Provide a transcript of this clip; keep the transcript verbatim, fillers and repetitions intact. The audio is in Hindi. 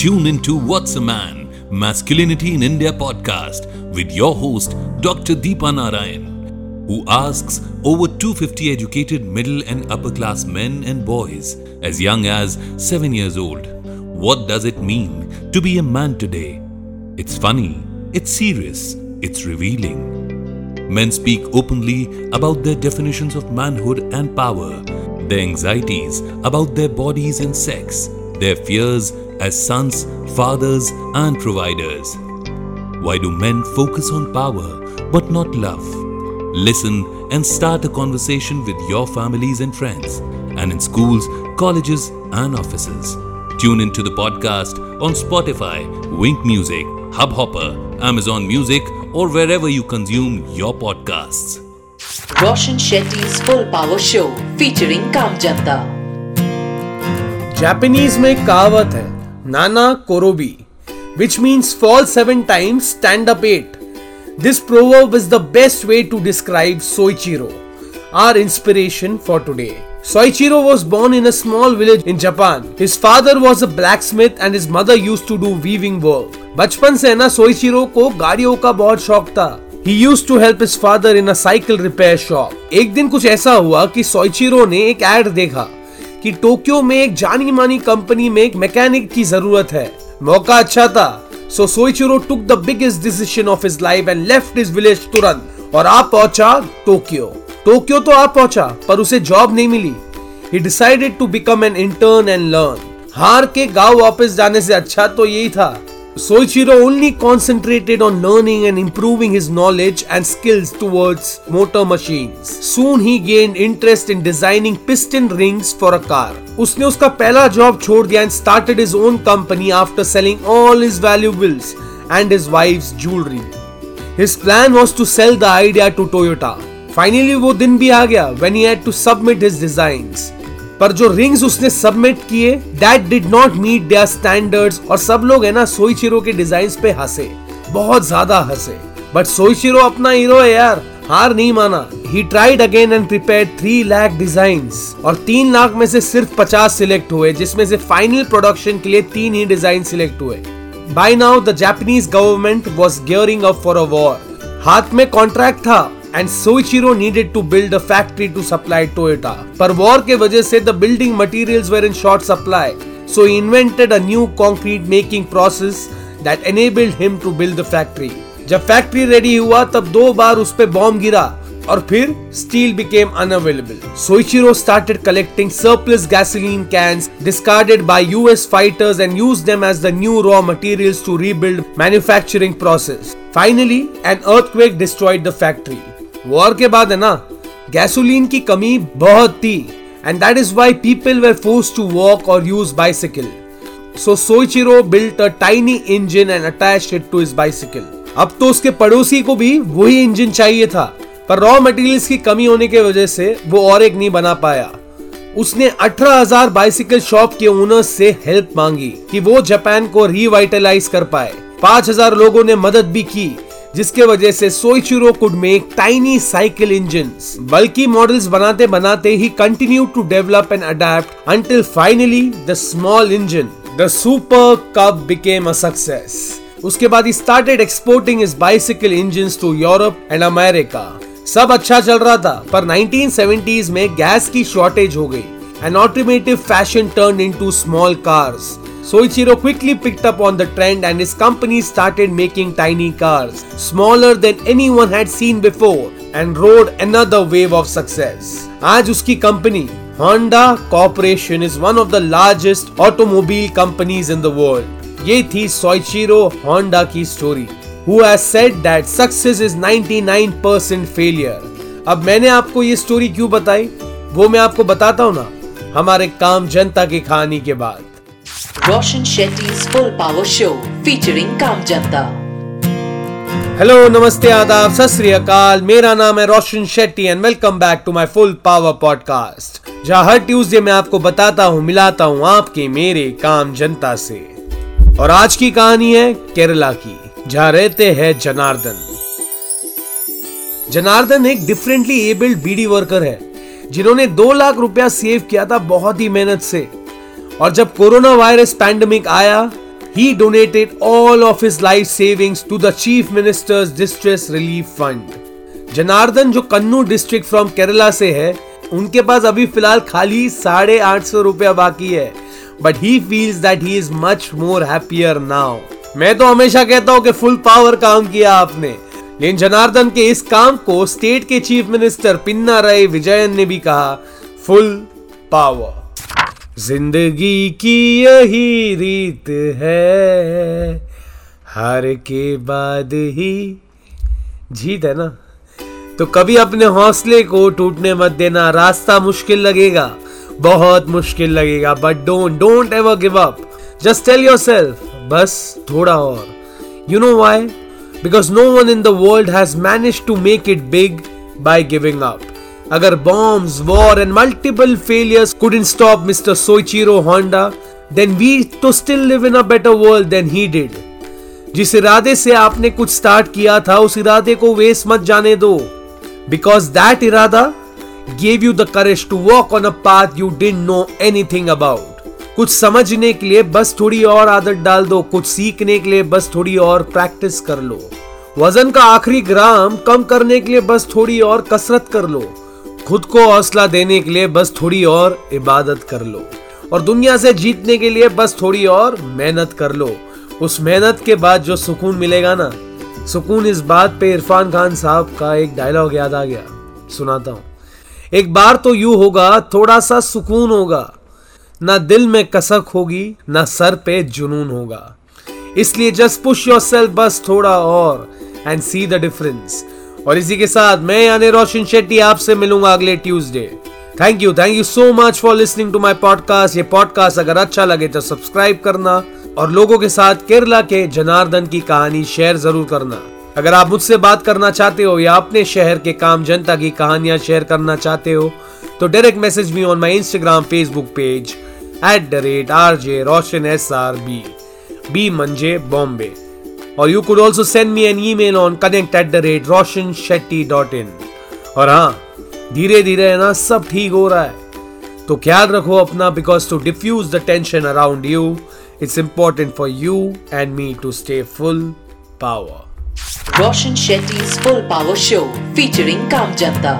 Tune into What's A Man, Masculinity in India podcast with your host Doctor Deepan Narayan, who asks over two hundred fifty educated middle and upper class men and boys as young as seven years old, what does it mean to be a man today? It's funny, it's serious, it's revealing. Men speak openly about their definitions of manhood and power, their anxieties about their bodies and sex, their fears as sons, fathers and providers. Why do men focus on power but not love? Listen and start a conversation with your families and friends, and in schools, colleges and offices. Tune into the podcast on Spotify, Wink Music, Hubhopper, Amazon Music or wherever you consume your podcasts. Roshan Shetty's Full Power Show featuring Kam Janta. Japanese में कहावत है नाना कोरोबी, which means fall seven times, stand up eight. This proverb is the best way to describe Soichiro, our inspiration for today. Soichiro was born in a small village in Japan. His father was a blacksmith and his mother used to do weaving work. बचपन से ना सोइचिरो को गाड़ियों का बहुत शौक था. He used to help his father in a cycle repair shop. एक दिन कुछ ऐसा हुआ कि सोइचिरो ने एक एड देखा कि टोक्यो में एक जानी मानी कंपनी में एक मैकेनिक की जरूरत है. मौका अच्छा था. So Soichiro took the biggest decision of his life and left his village तुरंत और आप पहुंचा टोक्यो. टोक्यो तो आप पहुंचा पर उसे जॉब नहीं मिली. He decided to become an intern and learn. हार के गांव वापस जाने से अच्छा तो यही था. Soichiro only concentrated on learning and improving his knowledge and skills towards motor machines. Soon he gained interest in designing piston rings for a car. उसने उसका पहला जॉब छोड़ दिया and started his own company after selling all his valuables and his wife's jewelry. His plan was to sell the idea to Toyota. Finally वो दिन भी आ गया when he had to submit his designs. पर जो रिंग्स उसने सबमिट किए that did not meet their standards और सब लोग है ना सोइचिरो के डिजाइन्स पे हंसे, बहुत ज्यादा हंसे. बट सोइचिरो अपना हीरो है यार, हार नहीं माना. He tried again and prepared three lakh designs और तीन लाख में से सिर्फ पचास सिलेक्ट हुए, जिसमें से फाइनल प्रोडक्शन के लिए तीन ही डिजाइन सिलेक्ट हुए. By now the Japanese government was gearing up for a war. हाथ में कॉन्ट्रैक्ट था and Soichiro needed to build a factory to supply Toyota. पर वॉर के वजह से the building materials were in short supply, so he invented a new concrete making process that enabled him to build the factory. जब factory ready हुआ तब दो बार उस पे बॉम्ब गिरा और फिर steel became unavailable. Soichiro started collecting surplus gasoline cans discarded by U S fighters and used them as the new raw materials to rebuild manufacturing process. Finally, an earthquake destroyed the factory. War के बाद है ना गैसोलीन की कमी बहुत थी and that is why people were forced to walk or use bicycle. So Soichiro built a tiny engine and attached it to his bicycle. अब तो उसके पड़ोसी को भी वही इंजन चाहिए था पर रॉ मटेरियल्स की कमी होने के वजह से वो और एक नहीं बना पाया. उसने अठारह हज़ार बाइसिकल शॉप के ओनर्स से हेल्प मांगी कि वो जापान को रिवाइटलाइज कर पाए. पाँच हज़ार लोगों ने मदद भी की जिसके वजह से Soichiro could make tiny cycle engines. बल्कि मॉडल्स बनाते बनाते ही continue to develop and adapt until finally the small engine the super cub became a success. उसके बाद he started exporting his bicycle engines to Europe and America. सब अच्छा चल रहा था पर नाइनटीन सेवेंटीज़ में गैस की शॉर्टेज हो गई and automotive fashion turn into small cars. Soichiro quickly picked up on the trend and his company started making tiny cars, smaller than anyone had seen before, and rode another wave of success. आज उसकी company, Honda Corporation, is one of the largest automobile companies in the world. ये थी Soichiro Honda की story, who has said that success is ninety-nine percent failure. अब मैंने आपको ये story क्यों बताई, वो मैं आपको बताता हूँ ना, हमारे काम जनता की कहानी के बाद. Roshan Shetty's Full Power Show featuring Kam Janta. Hello, नमस्ते, आदाब, सत श्री अकाल. मेरा नाम है Roshan Shetty and welcome back to my full power podcast, जहाँ हर ट्यूसडे मैं आपको बताता हूँ, मिलाता हूँ आपके मेरे काम जनता से. और आज की कहानी है केरला की, जहाँ रहते हैं जनार्दन. जनार्दन एक डिफरेंटली एबल्ड बीडी वर्कर है जिन्होंने दो लाख रुपया सेव किया था बहुत ही मेहनत से. और जब कोरोना वायरस पैंडेमिक आया he donated all of his life savings to the Chief Minister's Distress Relief Fund. Janardhan जो कन्नूर डिस्ट्रिक्ट फ्रॉम केरला से है, उनके पास अभी फिलहाल खाली साढ़े आठ सौ रुपया बाकी है, but he feels that he is much more happier now. मैं तो हमेशा कहता हूँ कि फुल पावर काम किया आपने, लेकिन जनार्दन के इस काम को स्टेट के chief minister Pinarayi Vijayan ने भी कहा फुल पावर. जिंदगी की यही रीत है, हार के बाद ही जीत है ना, तो कभी अपने हौसले को टूटने मत देना. रास्ता मुश्किल लगेगा, बहुत मुश्किल लगेगा, but don't don't ever give up. Just tell yourself, बस थोड़ा और. You know why? Because no one in the world has managed to make it big by giving up. अगर bombs, war and multiple failures couldn't stop mister Soichiro Honda, then we too still live in a better world than he did. जिस इरादे से आपने कुछ स्टार्ट किया था, उस इरादे को वेस्ट मत जाने दो, बिकॉज दैट इरादा gave you the courage to walk on a path you didn't know anything about. कुछ समझने के लिए बस थोड़ी और आदत डाल दो, कुछ सीखने के लिए बस थोड़ी और प्रैक्टिस कर लो, वजन का आखिरी ग्राम कम करने के लिए बस थोड़ी और कसरत कर लो, खुद को हौसला देने के लिए बस थोड़ी और इबादत कर लो, और दुनिया से जीतने के लिए बस थोड़ी और मेहनत कर लो. उस मेहनत के बाद जो सुकून मिलेगा ना, सुकून. इस बात पे इरफान खान साहब का एक डायलॉग याद आ गया, सुनाता हूँ. एक बार तो यूं होगा, थोड़ा सा सुकून होगा, ना दिल में कसक होगी, ना सर पे जुनून होगा. इसलिए जस्ट पुश योरसेल्फ, बस थोड़ा और, एंड सी द डिफरेंस. और इसी के साथ मैं यानी रोशन शेट्टी आपसे मिलूंगा अगले Tuesday. Thank you thank you so much for listening to my podcast. ये पॉडकास्ट अगर अच्छा लगे तो सब्सक्राइब करना, और लोगों के साथ केरला के जनार्दन की कहानी शेयर जरूर करना. अगर आप मुझसे बात करना चाहते हो या अपने शहर के काम जनता की कहानियां शेयर करना चाहते हो, तो direct message me on my Instagram, Facebook page at the rate R J Roshan S R B B मंजे बॉम्बे. और you could also send me an email on connect at the rate Roshan Shetty dot in. और हाँ, धीरे धीरे है ना, सब ठीक हो रहा है, तो ख्याल रखो अपना, because to defuse the tension around you. It's important for you and me to stay full power. Roshan Shetty's Full Power Show featuring Kaam Janta.